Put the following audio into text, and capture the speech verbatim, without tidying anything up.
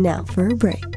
now for a break.